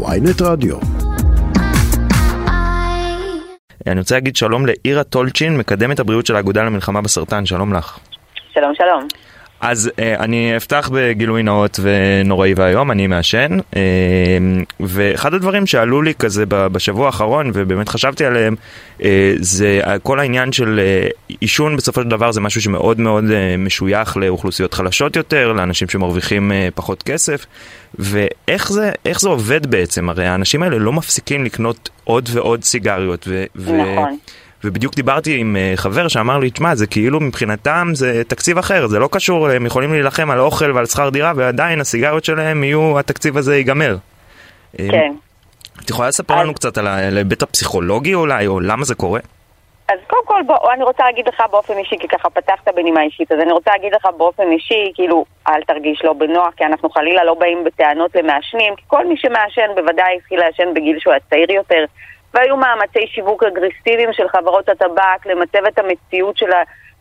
ynet radio. אני רוצה להגיד שלום לאירה טולצ'ין, מקדמת הבריאות של האגודה למלחמה בסרטן. שלום לך. שלום, שלום. אז אני אפתח בגילוי נאות ונוראי והיום, אני מאשן, ואחד הדברים שעלו לי כזה בשבוע האחרון, ובאמת חשבתי עליהם, זה כל העניין של עישון בסופו של דבר, זה משהו שמאוד מאוד משוייך לאוכלוסיות חלשות יותר, לאנשים שמרוויחים פחות כסף, ואיך זה עובד בעצם? הרי האנשים האלה לא מפסיקים לקנות עוד ועוד סיגריות, נכון. ובדיוק דיברתי עם חבר שאמר לי, תשמע, זה כאילו מבחינתם זה תקציב אחר, זה לא קשור, הם יכולים להילחם על אוכל ועל שכר דירה, ועדיין הסיגריות שלהם יהיו, התקציב הזה ייגמר. כן. את יכולה לספר לנו קצת על ההיבט הפסיכולוגי אולי, או למה זה קורה? אז קודם כל, אני רוצה להגיד לך באופן אישי, כי ככה פתחת בנימה אישית, אז אני רוצה להגיד לך באופן אישי, כאילו, אל תרגיש לא בנוח, כי אנחנו חלילה לא באים בטענות למעשנים, כי כל מי שמעשן בוודאי התחיל לעשן בגיל שהוא הצעיר יותר, והיו מאמצי שיווק אגרסיביים של חברות הטבק למצב את המציאות של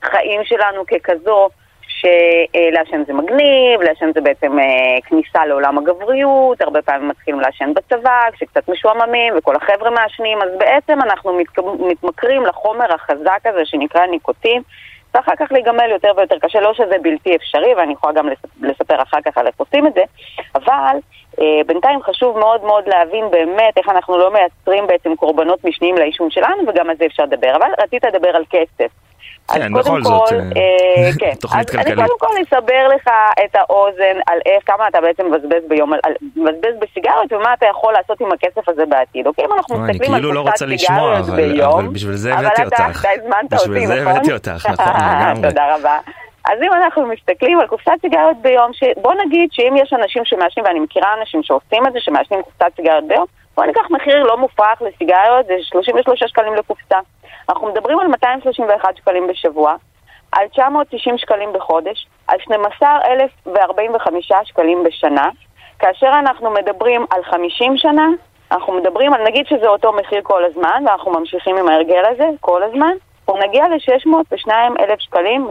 החיים שלנו ככזו, שלעשן זה מגניב, לעשן זה בעצם כניסה לעולם הגבריות, הרבה פעמים מתחילים לעשן בצבא, כשקצת משועממים וכל החבר'ה מעשנים, אז בעצם אנחנו מתמכרים לחומר החזק הזה שנקרא ניקוטין, ואחר כך להיגמל יותר ויותר קשה, לא שזה בלתי אפשרי, ואני יכולה גם לספר אחר כך על איך עושים את זה, אבל בינתיים חשוב מאוד מאוד להבין באמת איך אנחנו לא מייצרים בעצם קורבנות משניים לעישון שלנו, וגם על זה אפשר לדבר, אבל רצית לדבר על כסף. כן, בכל זאת, תוכנית כלכלית. אני קודם כל אסבר לך את האוזן על איך, כמה אתה בעצם מבזבז בסיגריות, ומה אתה יכול לעשות עם הכסף הזה בעתיד, אוקיי? אם אנחנו מסתכלים על קופסת סיגריות ביום, אבל בשביל זה הבאתי אותך. בשביל זה הבאתי אותך, נכון? תודה רבה. אז אם אנחנו מסתכלים על קופסת סיגריות ביום, בוא נגיד שאם יש אנשים שמעשנים, ואני מכירה אנשים שעושים את זה, שמעשנים קופסת סיגריות ביום, בוא ניקח מחיר לא מופרך לסיגריות, זה 33 שקלים לקופסה. אנחנו מדברים על 231 שקלים בשבוע, על 990 שקלים בחודש, על 12,045 שקלים בשנה. כאשר אנחנו מדברים על 50 שנה, אנחנו מדברים על, נגיד שזה אותו מחיר כל הזמן, ואנחנו ממשיכים עם ההרגל הזה כל הזמן, ונגיע ל-602,250 שקלים.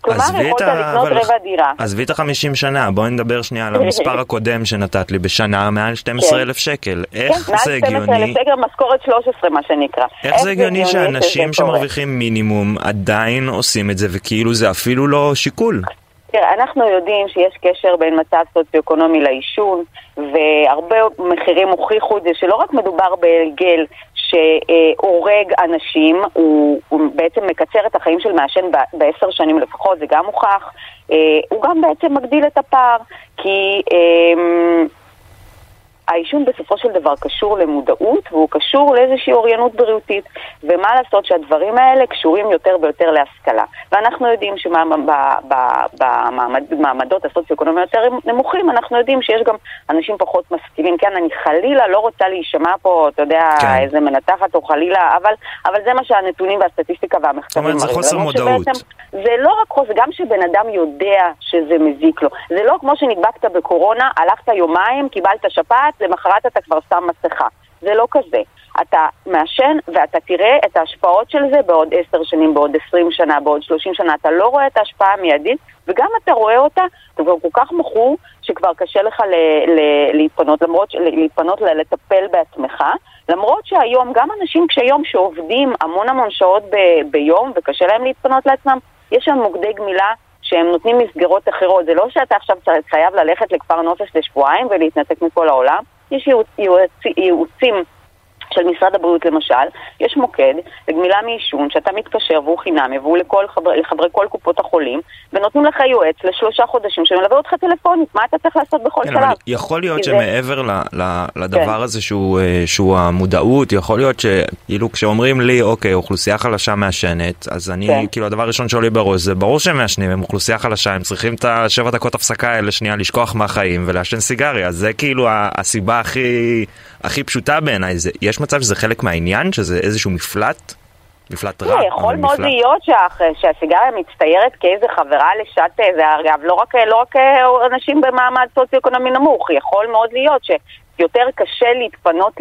כלומר, יכולת לקנות רבע דירה. אז וית 50 שנה, בואי נדבר שנייה על המספר הקודם שנתת לי בשנה, מעל 12,000 שקל. איך זה הגיוני? 12,000 שקל, משכורת 13, מה שנקרא. איך זה הגיוני שאנשים שמרוויחים מינימום עדיין עושים את זה, וכאילו זה אפילו לא שיקול? תראה, אנחנו יודעים שיש קשר בין מצב סוציו-אקונומי לעישון, והרבה מחירים הוכיחו את זה, שלא רק מדובר בהרגל שהורג אנשים, הוא בעצם מקצר את החיים של מעשן בעשר שנים לפחות, זה גם הוכח, הוא גם בעצם מגדיל את הפער, כי העישון בסופו של דבר קשור למודעות, והוא קשור לאיזושהי אוריינות בריאותית, ומה לעשות שהדברים האלה קשורים יותר ויותר להשכלה. ואנחנו יודעים שבמעמדות הסוציו-אקונומיות יותר נמוכים, אנחנו יודעים שיש גם אנשים פחות משכילים. כן, אני חלילה לא רוצה להישמע פה, אתה יודע, איזה מנתחת או חלילה, אבל זה מה שהנתונים והסטטיסטיקה והמחקרים אומרים. זה חוסר מודעות. זה לא רק חוסר, גם שבן אדם יודע שזה מזיק לו. זה לא כמו שנדבקת בקורונה, הלכת יומיים, קיבלת שפעת, למחרת אתה כבר שם מסכה. זה לא כזה. אתה מאשן ואתה תראה את ההשפעות של זה בעוד 10 שנים, בעוד 20 שנה, בעוד 30 שנה. אתה לא רואה את ההשפעה המיידית, וגם אתה רואה אותה, אתה כבר כל כך מכור שכבר קשה לך להתפנות לטפל בעצמך. למרות שהיום, גם אנשים כשהיום שעובדים המון שעות ביום וקשה להם להתפנות לעצמם, יש שם מוקדי גמילה שהם נותנים מסגרות אחרות. זה לא שאתה עכשיו חייב ללכת לכפר נופש לשבועיים ולהתנתק מכל העולם. יש ייעוצים של משרד הבריאות למשל, יש מוקד לגמילה מעישון שאתה מתקשר והוא חינמי, והוא לחברי כל קופות החולים, ונותנים לך יועץ ל3 חודשים שמלווה אותך טלפונית, מה אתה צריך לעשות בכל שלב. יכול להיות שמעבר לדבר הזה שהוא המודעות, יכול להיות שאילו כשאומרים לי, אוקיי, אוכלוסייה חלשה מעשנת, אז אני, כאילו הדבר הראשון שעולה בראש, זה ברור שהם מעשנים, הם אוכלוסייה חלשה, הם צריכים את 7 דקות הפסקה אלה שנייה לשכוח מהחיים ולעשן סיגריה, זה כאילו הסיבה הכי פשוטה בעיניי. יש מצב שזה חלק מהעניין, שזה איזשהו מפלט מפלט רע. יכול מאוד להיות שהסיגריה מצטיירת כאיזה חברה לשעת, זה אגב לא רק אנשים במעמד סוציו-אקונומי נמוך, יכול מאוד להיות שיותר קשה להתפנות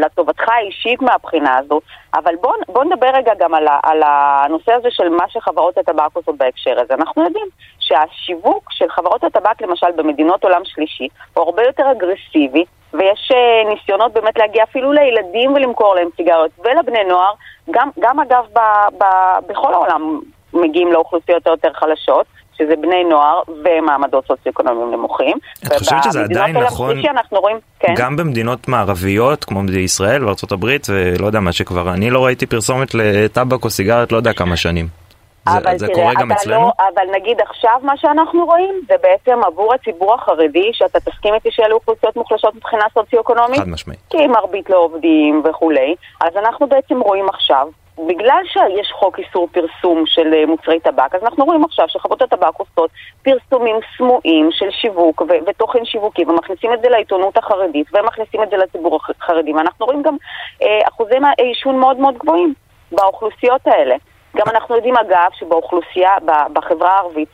לטובתך האישית מהבחינה הזו, אבל בוא נדבר רגע גם על הנושא הזה של מה שחברות הטבק עושות בהקשר הזה. אנחנו יודעים שהשיווק של חברות הטבק למשל במדינות עולם שלישי הוא הרבה יותר אגרסיבי, ויש ניסיונות באמת להגיע אפילו לילדים ולמכור להם סיגריות ולבני נוער, גם אגב בכל העולם מגיעים לאוכלוסיות יותר חלשות, שזה בני נוער ומעמדות סוציו-אקונומיים נמוכים. את חושבת שזה עדיין נכון גם במדינות מערביות כמו ישראל וארצות הברית ולא יודע מה שכבר, אני לא ראיתי פרסומת לטבק או סיגריות לא יודע כמה שנים. זה קורה גם אצלנו? אבל נגיד עכשיו מה שאנחנו רואים זה בעצם עבור הציבור החרדי, שאתה תסכים איתי שאלו אוכלוסיות מוחלשות מבחינה סוציו-אקונומית, חד משמעית, כי מרבית לא עובדים וכולי, אז אנחנו בעצם רואים עכשיו, בגלל שיש חוק איסור פרסום של מוצרי טבק, אז אנחנו רואים עכשיו שחברות הטבק עושות פרסומים סמויים של שיווק ותוכן שיווקי, ומכניסים את זה לעיתונות החרדית, ומכניסים את זה לציבור החרדי, ואנחנו רואים גם אחוזי העישון מאוד מאוד גבוהים באוכלוסיות האלה. גם אנחנו יודעים אגב שבאוכלוסייה, בחברה הערבית,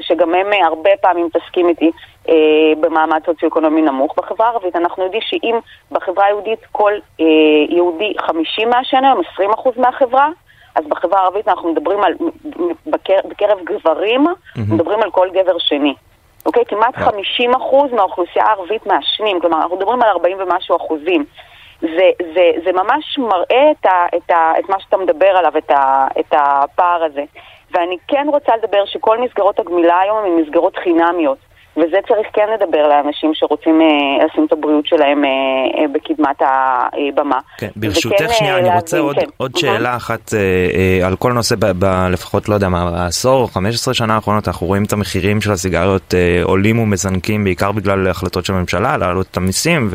שגם הם הרבה פעמים מתעסקים איתי במעמד סוציו-אקונומי נמוך, בחברה הערבית אנחנו יודעים שאם בחברה היהודית כל יהודי 50 מהשנה, היום 20% מהחברה, אז בחברה הערבית אנחנו מדברים על, בקרב גברים, מדברים על כל גבר שני. אוקיי? כמעט 50% מהאוכלוסייה הערבית מהשנים, כלומר אנחנו מדברים על 40 ומשהו אחוזים. זה ממש מראה את מה שאתה מדבר עליו, את הפער הזה. ואני כן רוצה לדבר שכל מסגרות הגמילה היום הן מסגרות חינמיות, וזה צריך כן לדבר לאנשים שרוצים לשים את הבריאות שלהם בקדמת הבמה. כן, ברשותך שנייה, אני רוצה עוד שאלה אחת על כל נושא, לפחות לא יודע מה, עשור, 15 שנה האחרונות, אנחנו רואים את המחירים של הסיגריות עולים ומזנקים, בעיקר בגלל החלטות של הממשלה, להעלות את המיסים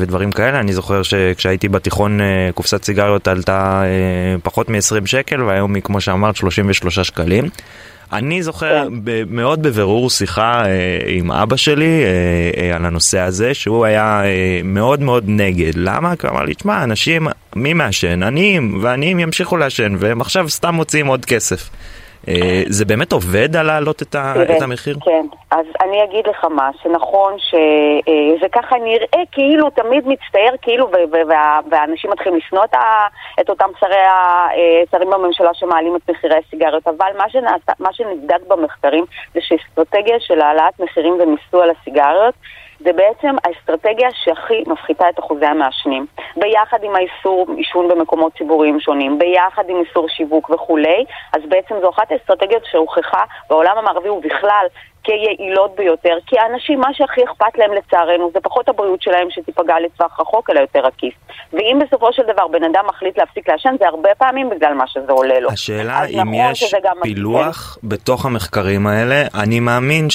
ודברים כאלה. אני זוכר שכשהייתי בתיכון קופסת סיגריות עלתה פחות מ-20 שקל, והיום היא, כמו שאמרת, 33 שקלים. אני זוכר מאוד בבירור שיחה עם אבא שלי על הנושא הזה, שהוא היה מאוד מאוד נגד. למה? כי הוא אמר לי, תשמע, אנשים, מי מעשן? עניים, ועניים ימשיכו לעשן, והם עכשיו סתם מוצאים עוד כסף. זה באמת עובד על להעלות את המחיר? כן, אז אני אגיד לך מה, שנכון שזה ככה נראה כאילו תמיד מצטער, כאילו, והאנשים מתחילים לשנוא את אותם שרים בממשלה שמעלים את מחירי הסיגריות, אבל מה שנבדק במחקרים זה שאסטרטגיה של העלאת מחירים ומיסוי על הסיגריות, זה בעצם האסטרטגיה שהכי מפחיתה את אחוזי המעשנים. ביחד עם האיסור עישון במקומות ציבוריים שונים, ביחד עם איסור שיווק וכולי, אז בעצם זו אחת האסטרטגיות שהוכחה בעולם המערבי ובכלל כיעילות ביותר, כי האנשים, מה שהכי אכפת להם לצערנו, זה פחות הבריאות שלהם שתיפגע לצווח רחוק, אלא יותר עקיף. ואם בסופו של דבר בן אדם מחליט להפסיק לעשן, זה הרבה פעמים בגלל מה שזה עולה לו. השאלה אם יש פילוח בתוך המחקרים האלה, אני מאמין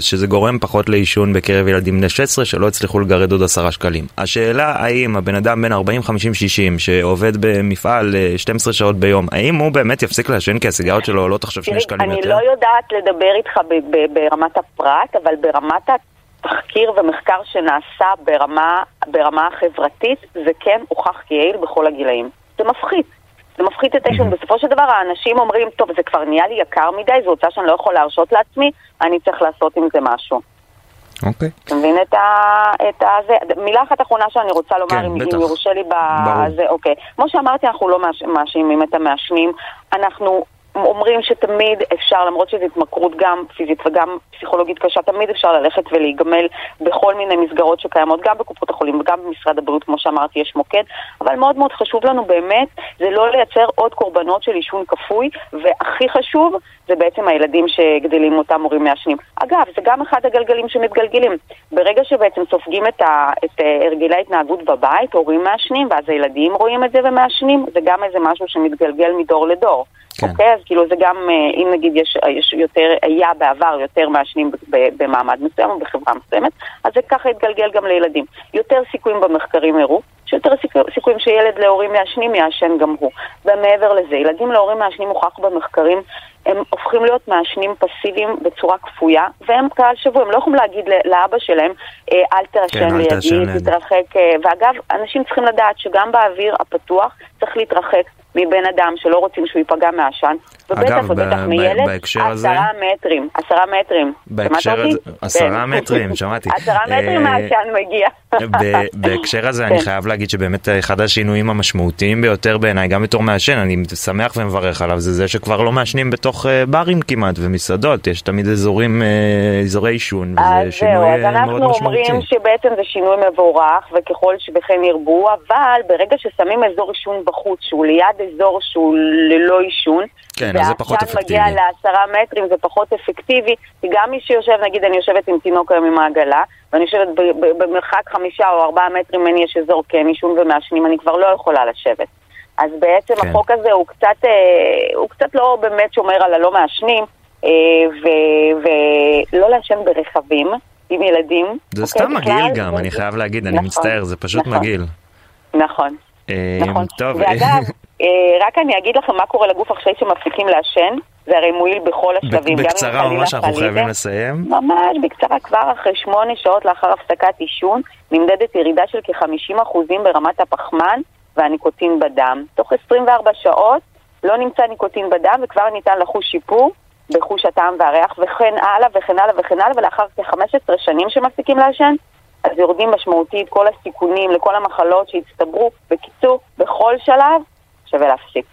שזה גורם פחות לעישון בקרב ילדים בני 16 שלא הצליחו לגרד עוד 10 שקלים. השאלה האם הבן אדם בין 40, 50, 60 שעובד במפעל 12 שעות ביום, האם הוא באמת יפסיק לעשן כי הסיגריות שלו עולות עכשיו 2 שקלים יותר? אני לא יודעת לדבר איתך ברמת הפרט, אבל ברמת התחקיר ומחקר שנעשה ברמה החברתית, זה כן הוכח כיעיל בכל הגילאים. זה מפחית. זה מפחית את העישון. בסופו של דבר האנשים אומרים, טוב, זה כבר נהיה לי יקר מדי, זו הוצאה שאני לא יכול להרשות לעצמי, אני צריך לעשות עם זה משהו. אוקיי. אתה מבין את זה? מילה אחת אחרונה שאני רוצה לומר, אם יורשה לי בזה, אוקיי. כמו שאמרתי, אנחנו לא מאשימים את המאשמים, אנחנו אומרים שתמיד אפשר, למרות שזו התמכרות גם פיזית וגם פסיכולוגית קשה, תמיד אפשר ללכת ולהיגמל בכל מיני מסגרות שקיימות, גם בקופות החולים וגם במשרד הבריאות, כמו שאמרתי, יש מוקד, אבל מאוד מאוד חשוב לנו באמת, זה לא לייצר עוד קורבנות של עישון כפוי, והכי חשוב, זה בעצם הילדים שגדלים אותם מורים מהשנים. אגב, זה גם אחד הגלגלים שמתגלגלים. ברגע שבעצם סופגים את הרגילה התנהגות בבית, הורים מהשנים, ואז הילדים רואים את זה ומהשנים, זה גם איזה משהו שמתגלגל מדור לדור. אוקיי, אז כאילו זה גם, אם נגיד יש יותר, היה בעבר יותר מעשנים במעמד מסוים או בחברה מסוימת, אז זה ככה התגלגל גם לילדים. יותר סיכויים במחקרים הראו שיותר סיכויים שילד להורים מעשנים יעשן גם הוא. ומעבר לזה, ילדים להורים מעשנים הוכח במחקרים, הם הופכים להיות מעשנים פסיביים בצורה כפויה, והם קהל שבוי, הם לא יכולים להגיד לאבא שלהם, אל תעשן לידי, תתרחק. ואגב, אנשים צריכים לדעת שגם באוויר הפתוח צריך להתרחק מבן אדם שלא רוצים שהוא ייפגע מהעשן. אגב, בהקשר הזה... 10 מטרים, 10 מטרים. בהקשר הזה, 10 מטרים, שמעתי. 10 מטרים מהעשן מגיע. בהקשר הזה אני חייב להגיד שבאמת אחד השינויים המשמעותיים ביותר בעיניי, גם בתור מעשן, אני שמח ומברך עליו, זה שכבר לא מעשנים בתוך ברים כמעט ומסעדות, יש תמיד אזורי עישון, וזה שינוי מאוד משמעותי. אז אנחנו אומרים שבעצם זה שינוי מבורך, וככל שבכן ירבו, אבל ברגע ששמים אזור עישון בחוץ, שהוא ליד אזור שהוא ללא עישון, והעשן מגיע ל10 מטרים, זה פחות אפקטיבי, כי גם מי שיושב, נגיד אני יושבת עם תינוק היום עם העגלה, ואני יושבת במרחק 5 או 4 מטרים ממני יש אזור כן עישון ומעשנים, אני כבר לא יכולה לשבת. אז בעצם כן. החוק הזה הוא קצת לא באמת שומר על הלא מעשנים, ולא לעשן ברכבים עם ילדים. זה סתם מגעיל גם, אני חייב להגיד, אני מצטער, זה פשוט מגעיל. נכון. טוב. ואגב, רק אני אגיד לכם מה קורה לגוף אחרי שמפסיקים לעשן, זה הרי מועיל בכל השלבים. בקצרה ממש, אנחנו חייבים לסיים. ממש בקצרה, כבר אחרי 8 שעות לאחר הפסקת עישון, נמדדת ירידה של כ-50% ברמת הפחמן והניקוטין בדם. תוך 24 שעות לא נמצא ניקוטין בדם, וכבר ניתן לחוש שיפור בחוש הטעם והריח, וכן הלאה וכן הלאה וכן הלאה, ולאחר כ-15 שנים שמפסיקים לעשן, אז יורדים משמעותית כל הסיכונים לכל המחלות שהצטברו. בקיצור, בכל שלב שווה להפסיק.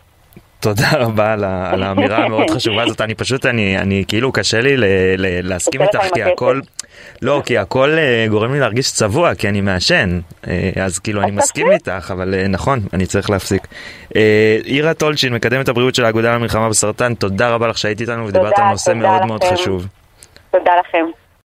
תודה רבה על האמירה המאוד חשובה הזאת. אני פשוט, אני כאילו קשה לי להסכים איתך, כי הכל, לא, כי הכל גורם לי להרגיש צבוע, כי אני מעשן. אז כאילו אני מסכים איתך, אבל נכון, אני צריך להפסיק. עירה טולצ'ין, מקדמת הבריאות של האגודה למלחמה בסרטן, תודה רבה לך שהיית איתנו ודיברת על נושא מאוד מאוד חשוב. תודה לכם.